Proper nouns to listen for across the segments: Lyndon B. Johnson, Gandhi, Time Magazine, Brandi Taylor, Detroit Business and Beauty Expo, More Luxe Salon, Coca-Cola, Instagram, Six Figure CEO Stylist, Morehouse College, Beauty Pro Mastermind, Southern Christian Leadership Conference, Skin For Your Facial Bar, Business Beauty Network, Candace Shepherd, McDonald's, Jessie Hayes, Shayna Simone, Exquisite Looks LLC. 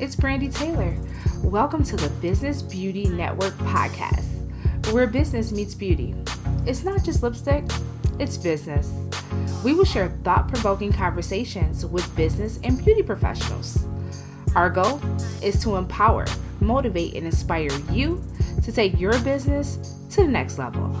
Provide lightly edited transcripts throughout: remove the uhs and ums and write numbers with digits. it's Brandi Taylor. Welcome to the Business Beauty Network podcast, where business meets beauty. It's not just lipstick, it's business. We will share thought-provoking conversations with business and beauty professionals. Our goal is to empower, motivate, and inspire you to take your business to the next level.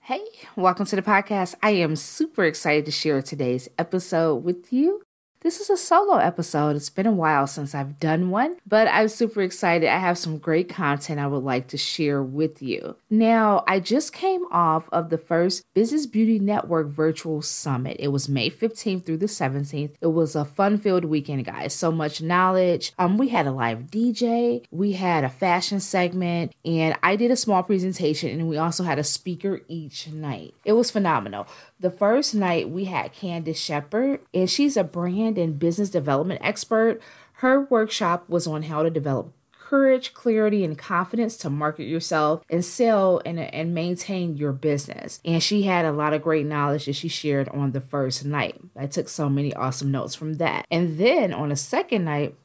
Hey, welcome to the podcast. I am super excited to share today's episode with you. This is a solo episode. It's been a while since I've done one, but I'm super excited. I have some great content I would like to share with you. Now, I just came off of the first Business Beauty Network Virtual Summit. It was May 15th through the 17th. It was a fun-filled weekend, guys. So much knowledge. We had a live DJ. We had a fashion segment, and I did a small presentation, and we also had a speaker each night. It was phenomenal. The first night, we had Candace Shepherd, and she's a brand and business development expert. Her workshop was on how to develop courage, clarity, and confidence to market yourself and sell and maintain your business. And she had a lot of great knowledge that she shared on the first night. I took so many awesome notes from that. And then on the second night,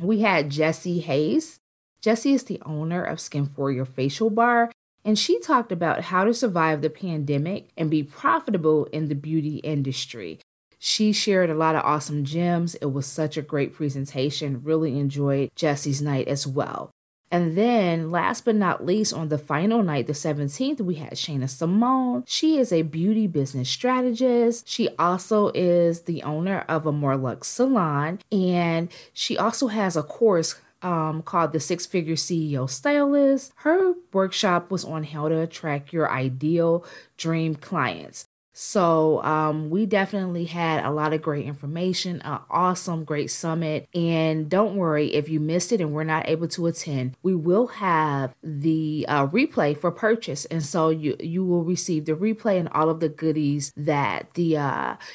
we had Jessie Hayes. Jessie is the owner of Skin For Your Facial Bar. And she talked about how to survive the pandemic and be profitable in the beauty industry. She shared a lot of awesome gems. It was such a great presentation. Really enjoyed Jessie's night as well. And then last but not least, on the final night, the 17th, we had Shayna Simone. She is a beauty business strategist. She also is the owner of a More Luxe Salon. And she also has a course called the Six Figure CEO Stylist. Her workshop was on how to attract your ideal dream clients. So we definitely had a lot of great information, an awesome, great summit. And don't worry, if you missed it and we're not able to attend, we will have the replay for purchase. And so you will receive the replay and all of the goodies that the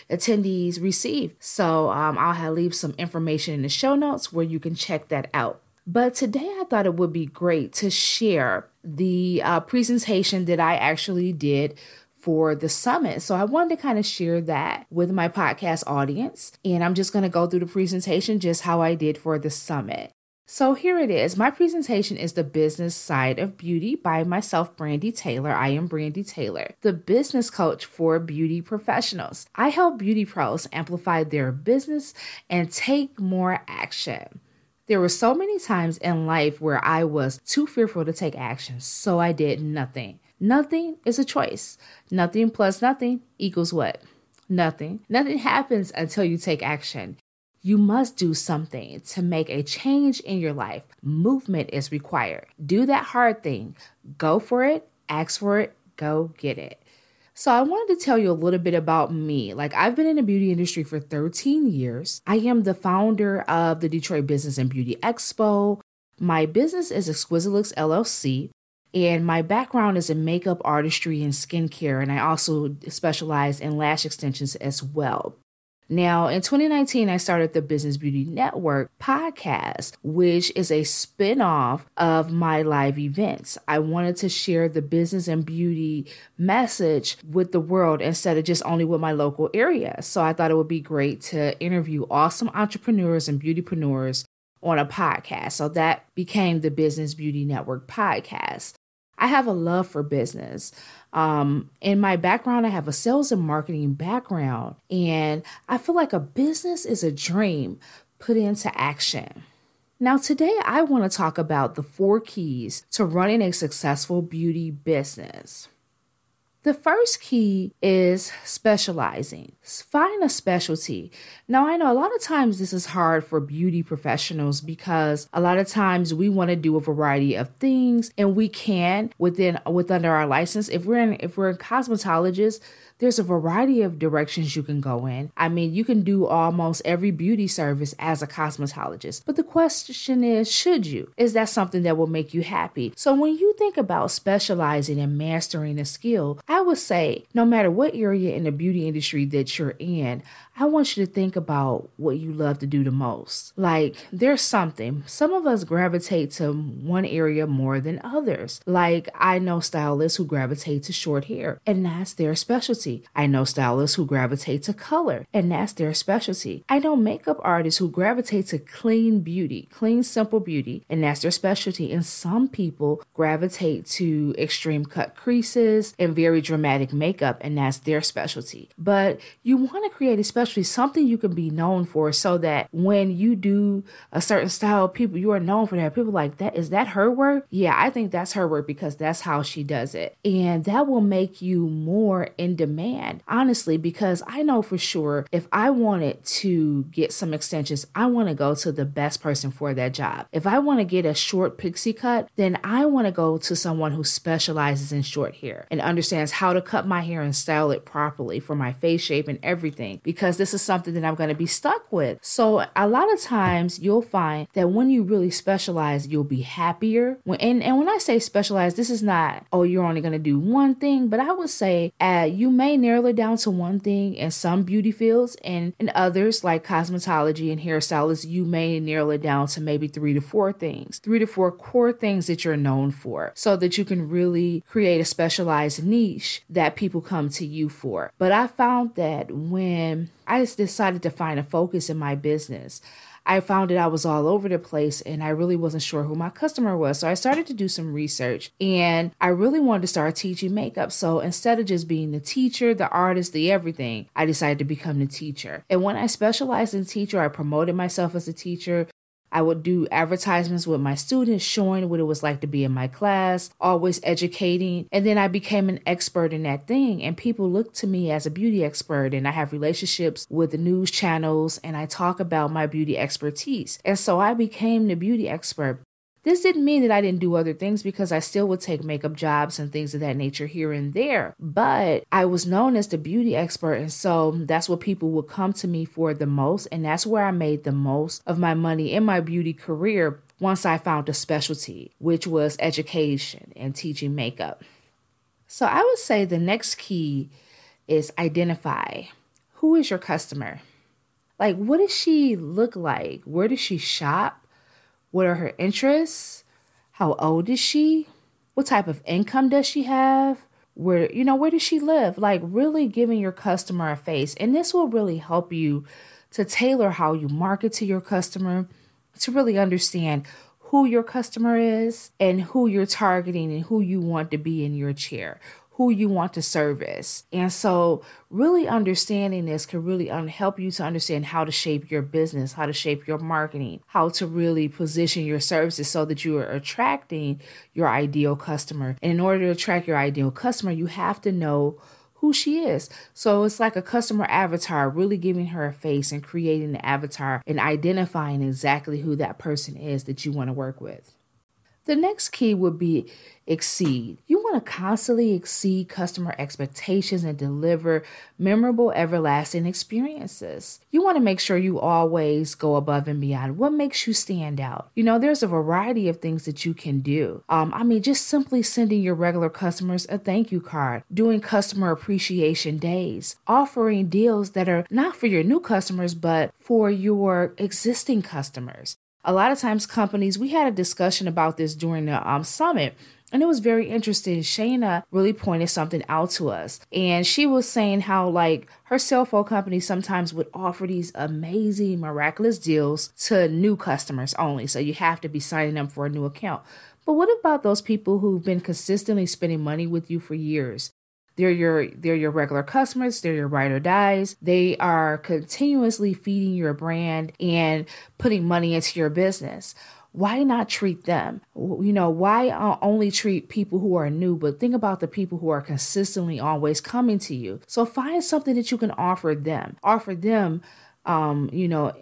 attendees received. So I'll leave some information in the show notes where you can check that out. But today I thought it would be great to share the presentation that I actually did for the summit. So I wanted to kind of share that with my podcast audience. And I'm just going to go through the presentation just how I did for the summit. So here it is. My presentation is The Business Side of Beauty by myself, Brandi Taylor. I am Brandi Taylor, the business coach for beauty professionals. I help beauty pros amplify their business and take more action. There were so many times in life where I was too fearful to take action, so I did nothing. Nothing is a choice. Nothing plus nothing equals what? Nothing. Nothing happens until you take action. You must do something to make a change in your life. Movement is required. Do that hard thing. Go for it. Ask for it. Go get it. So I wanted to tell you a little bit about me. Like, I've been in the beauty industry for 13 years. I am the founder of the Detroit Business and Beauty Expo. My business is Exquisite Looks LLC. And my background is in makeup, artistry, and skincare. And I also specialize in lash extensions as well. Now, in 2019, I started the Business Beauty Network podcast, which is a spinoff of my live events. I wanted to share the business and beauty message with the world instead of just only with my local area. So I thought it would be great to interview awesome entrepreneurs and beautypreneurs on a podcast. So that became the Business Beauty Network podcast. I have a love for business. In my background, I have a sales and marketing background, and I feel like a business is a dream put into action. Now, today, I want to talk about the 4 keys to running a successful beauty business. The first key is specializing. Find a specialty. Now, I know a lot of times this is hard for beauty professionals because a lot of times we want to do a variety of things, and we can under our license. If we're a cosmetologist, there's a variety of directions you can go in. I mean, you can do almost every beauty service as a cosmetologist. But the question is, should you? Is that something that will make you happy? So when you think about specializing and mastering a skill, I would say no matter what area in the beauty industry that you're in, I want you to think about what you love to do the most. Like, there's something. Some of us gravitate to one area more than others. Like, I know stylists who gravitate to short hair, and that's their specialty. specialty. I know stylists who gravitate to color, and that's their specialty. I know makeup artists who gravitate to clean beauty, clean, simple beauty, and that's their specialty. And some people gravitate to extreme cut creases and very dramatic makeup, and that's their specialty. But you want to create a specialty, something you can be known for, so that when you do a certain style, people, you are known for that. People are like, that, is that her work? Yeah, I think that's her work because that's how she does it. And that will make you more in demand, honestly, because I know for sure if I wanted to get some extensions, I want to go to the best person for that job. If I want to get a short pixie cut, then I want to go to someone who specializes in short hair and understands how to cut my hair and style it properly for my face shape and everything, because this is something that I'm going to be stuck with. So a lot of times you'll find that when you really specialize, you'll be happier. And when I say specialize, this is not, oh, you're only going to do one thing, but I would say you may narrow it down to one thing in some beauty fields, and in others like cosmetology and hairstylists, you may narrow it down to maybe 3 to 4 core things that you're known for, so that you can really create a specialized niche that people come to you for. But I found that when I just decided to find a focus in my business, I found that I was all over the place and I really wasn't sure who my customer was. So I started to do some research and I really wanted to start teaching makeup. So instead of just being the teacher, the artist, the everything, I decided to become the teacher. And when I specialized in teacher, I promoted myself as a teacher. I would do advertisements with my students, showing what it was like to be in my class, always educating. And then I became an expert in that thing. And people look to me as a beauty expert. And I have relationships with the news channels and I talk about my beauty expertise. And so I became the beauty expert. This didn't mean that I didn't do other things, because I still would take makeup jobs and things of that nature here and there, but I was known as the beauty expert. And so that's what people would come to me for the most. And that's where I made the most of my money in my beauty career once I found a specialty, which was education and teaching makeup. So I would say the next key is identify. Who is your customer? Like, what does she look like? Where does she shop? What are her interests? How old is she? What type of income does she have? Where does she live? Like, really giving your customer a face. And this will really help you to tailor how you market to your customer, to really understand who your customer is and who you're targeting and who you want to be in your chair, who you want to service. And so really understanding this can really help you to understand how to shape your business, how to shape your marketing, how to really position your services so that you are attracting your ideal customer. And in order to attract your ideal customer, you have to know who she is. So it's like a customer avatar, really giving her a face and creating the avatar and identifying exactly who that person is that you want to work with. The next key would be exceed. You want to constantly exceed customer expectations and deliver memorable, everlasting experiences. You want to make sure you always go above and beyond. What makes you stand out? You know, there's a variety of things that you can do. Just simply sending your regular customers a thank you card, doing customer appreciation days, offering deals that are not for your new customers, but for your existing customers. A lot of times companies, we had a discussion about this during the summit, and it was very interesting. Shayna really pointed something out to us, and she was saying how like her cell phone company sometimes would offer these amazing, miraculous deals to new customers only. So you have to be signing them for a new account. But what about those people who've been consistently spending money with you for years? They're your regular customers. They're your ride or dies. They are continuously feeding your brand and putting money into your business. Why not treat them? You know, why only treat people who are new, but think about the people who are consistently always coming to you. So find something that you can offer them,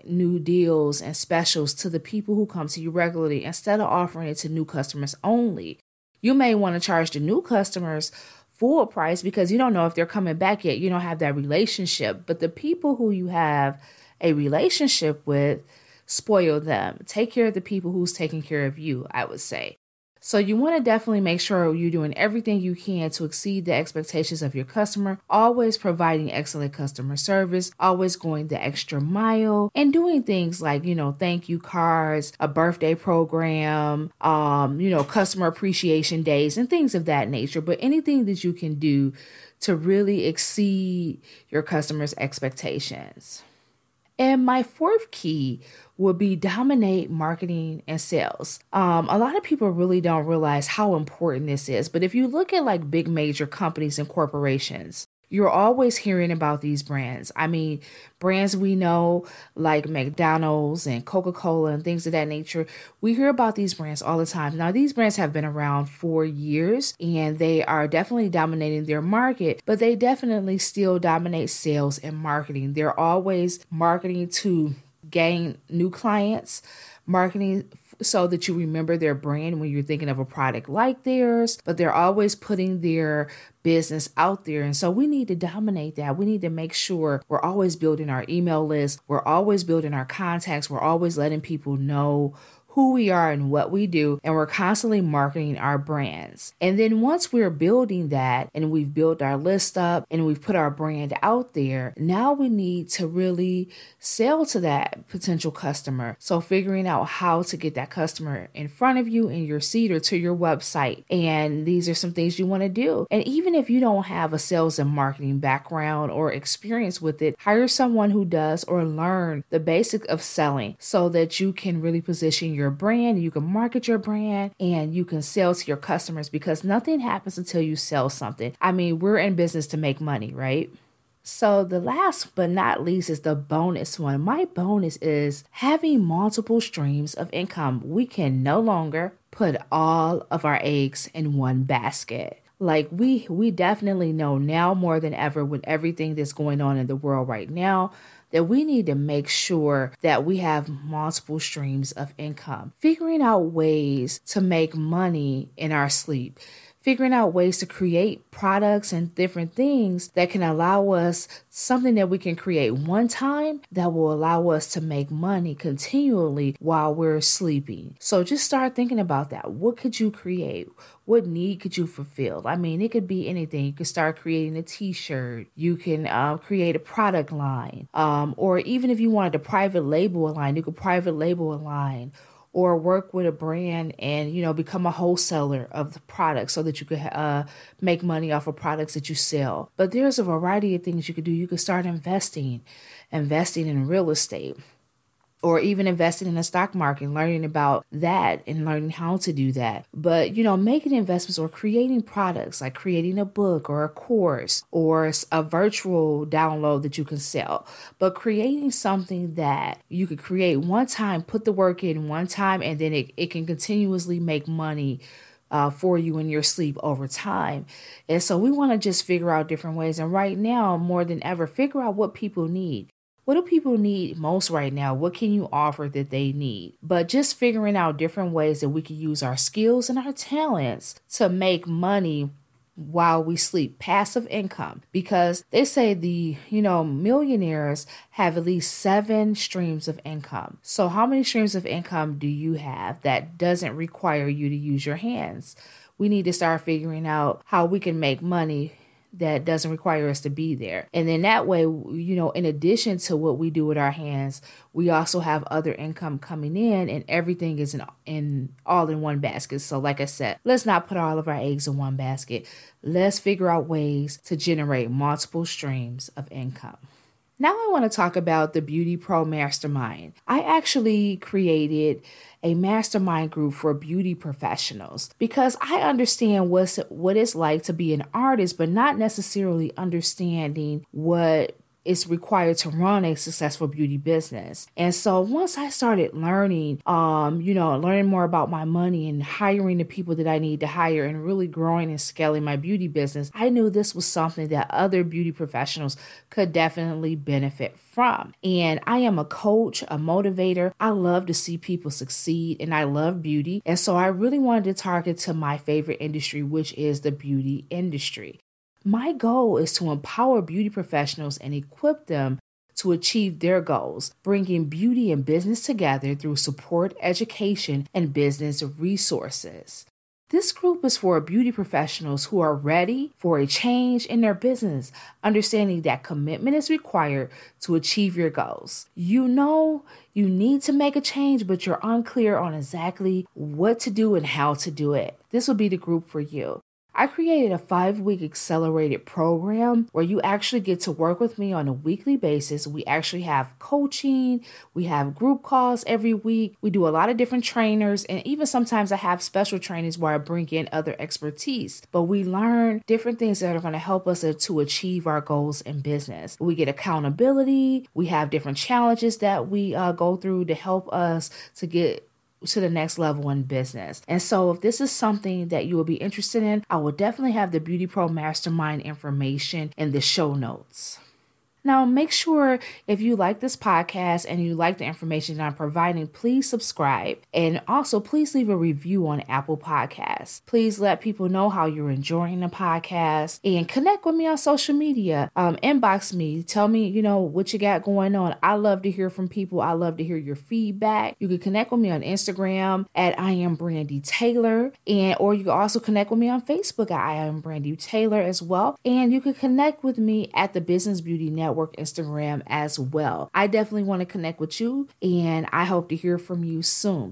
new deals and specials to the people who come to you regularly, instead of offering it to new customers only. You may want to charge the new customers full price because you don't know if they're coming back yet. You don't have that relationship, but the people who you have a relationship with, spoil them. Take care of the people who's taking care of you, I would say. So you want to definitely make sure you're doing everything you can to exceed the expectations of your customer, always providing excellent customer service, always going the extra mile, and doing things like, thank you cards, a birthday program, customer appreciation days and things of that nature. But anything that you can do to really exceed your customers' expectations. And my fourth key would be dominate marketing and sales. A lot of people really don't realize how important this is. But if you look at like big major companies and corporations, you're always hearing about these brands. I mean, brands we know like McDonald's and Coca-Cola and things of that nature. We hear about these brands all the time. Now, these brands have been around for years and they are definitely dominating their market, but they definitely still dominate sales and marketing. They're always marketing to gain new clients, marketing so that you remember their brand when you're thinking of a product like theirs, but they're always putting their business out there. And so we need to dominate that. We need to make sure we're always building our email list. We're always building our contacts. We're always letting people know who we are and what we do. And we're constantly marketing our brands. And then once we're building that and we've built our list up and we've put our brand out there, now we need to really sell to that potential customer. So figuring out how to get that customer in front of you in your seat or to your website. And these are some things you want to do. And even if you don't have a sales and marketing background or experience with it, hire someone who does or learn the basic of selling so that you can really position your brand, you can market your brand, and you can sell to your customers, because nothing happens until you sell something. I mean, we're in business to make money, right? So the last but not least is the bonus one. My bonus is having multiple streams of income. We can no longer put all of our eggs in one basket. Like we definitely know now more than ever with everything that's going on in the world right now, that we need to make sure that we have multiple streams of income. Figuring out ways to make money in our sleep. Figuring out ways to create products and different things that can allow us something that we can create one time that will allow us to make money continually while we're sleeping. So just start thinking about that. What could you create? What need could you fulfill? I mean, it could be anything. You could start creating a t-shirt. You can create a product line. Or even if you wanted to private label a line, you could private label a line. Or work with a brand and, you know, become a wholesaler of the product so that you could make money off of products that you sell. But there's a variety of things you could do. You could start investing in real estate, or even investing in the stock market, learning about that and learning how to do that. But, you know, making investments or creating products, like creating a book or a course or a virtual download that you can sell. But creating something that you could create one time, put the work in one time, and then it can continuously make money for you in your sleep over time. And so we want to just figure out different ways. And right now, more than ever, figure out what people need. What do people need most right now? What can you offer that they need? But just figuring out different ways that we can use our skills and our talents to make money while we sleep, passive income, because they say the, you know, millionaires have at least 7 streams of income. So how many streams of income do you have that doesn't require you to use your hands? We need to start figuring out how we can make money that doesn't require us to be there. And then that way, you know, in addition to what we do with our hands, we also have other income coming in, and everything is in all in one basket. So like I said, let's not put all of our eggs in one basket. Let's figure out ways to generate multiple streams of income. Now I want to talk about the Beauty Pro Mastermind. I actually created a mastermind group for beauty professionals because I understand what it's like to be an artist, but not necessarily understanding what it's required to run a successful beauty business. And so once I started learning, learning more about my money and hiring the people that I need to hire and really growing and scaling my beauty business, I knew this was something that other beauty professionals could definitely benefit from. And I am a coach, a motivator. I love to see people succeed, and I love beauty. And so I really wanted to target to my favorite industry, which is the beauty industry. My goal is to empower beauty professionals and equip them to achieve their goals, bringing beauty and business together through support, education, and business resources. This group is for beauty professionals who are ready for a change in their business, understanding that commitment is required to achieve your goals. You know you need to make a change, but you're unclear on exactly what to do and how to do it. This will be the group for you. I created a 5-week accelerated program where you actually get to work with me on a weekly basis. We actually have coaching, we have group calls every week, we do a lot of different trainers, and even sometimes I have special trainings where I bring in other expertise. But we learn different things that are going to help us to achieve our goals in business. We get accountability, we have different challenges that we go through to help us to get to the next level in business. And so if this is something that you will be interested in, I will definitely have the Beauty Pro Mastermind information in the show notes. Now, make sure if you like this podcast and you like the information that I'm providing, please subscribe. And also, please leave a review on Apple Podcasts. Please let people know how you're enjoying the podcast and connect with me on social media. Inbox me. Tell me, you know, what you got going on. I love to hear from people. I love to hear your feedback. You can connect with me on Instagram at I Am Brandi Taylor. Or you can also connect with me on Facebook at I Am Brandi Taylor as well. And you can connect with me at the Business Beauty Network Instagram as well. I definitely want to connect with you, and I hope to hear from you soon.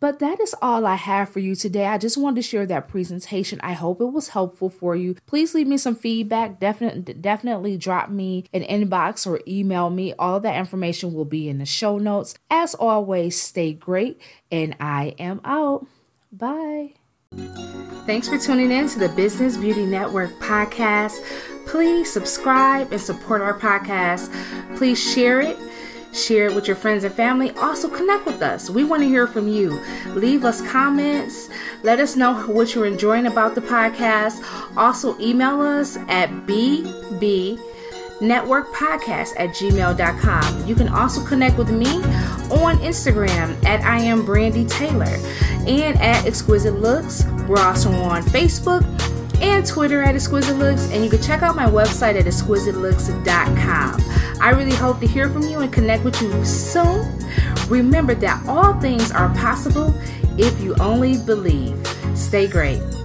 But that is all I have for you today. I just wanted to share that presentation. I hope it was helpful for you. Please leave me some feedback. Definitely drop me an inbox or email me. All that information will be in the show notes. As always, stay great, and I am out. Bye. Thanks for tuning in to the Business Beauty Network podcast. Please subscribe and support our podcast. Please share it with your friends and family. Also connect with us. We want to hear from you. Leave us comments. Let us know what you're enjoying about the podcast. Also email us at bbnetworkpodcast@gmail.com. You can also connect with me on Instagram at I Am Brandi Taylor and at Exquisite Looks. We're also on Facebook and Twitter at Exquisite Looks, and you can check out my website at exquisitelooks.com. I really hope to hear from you and connect with you soon. Remember that all things are possible if you only believe. Stay great.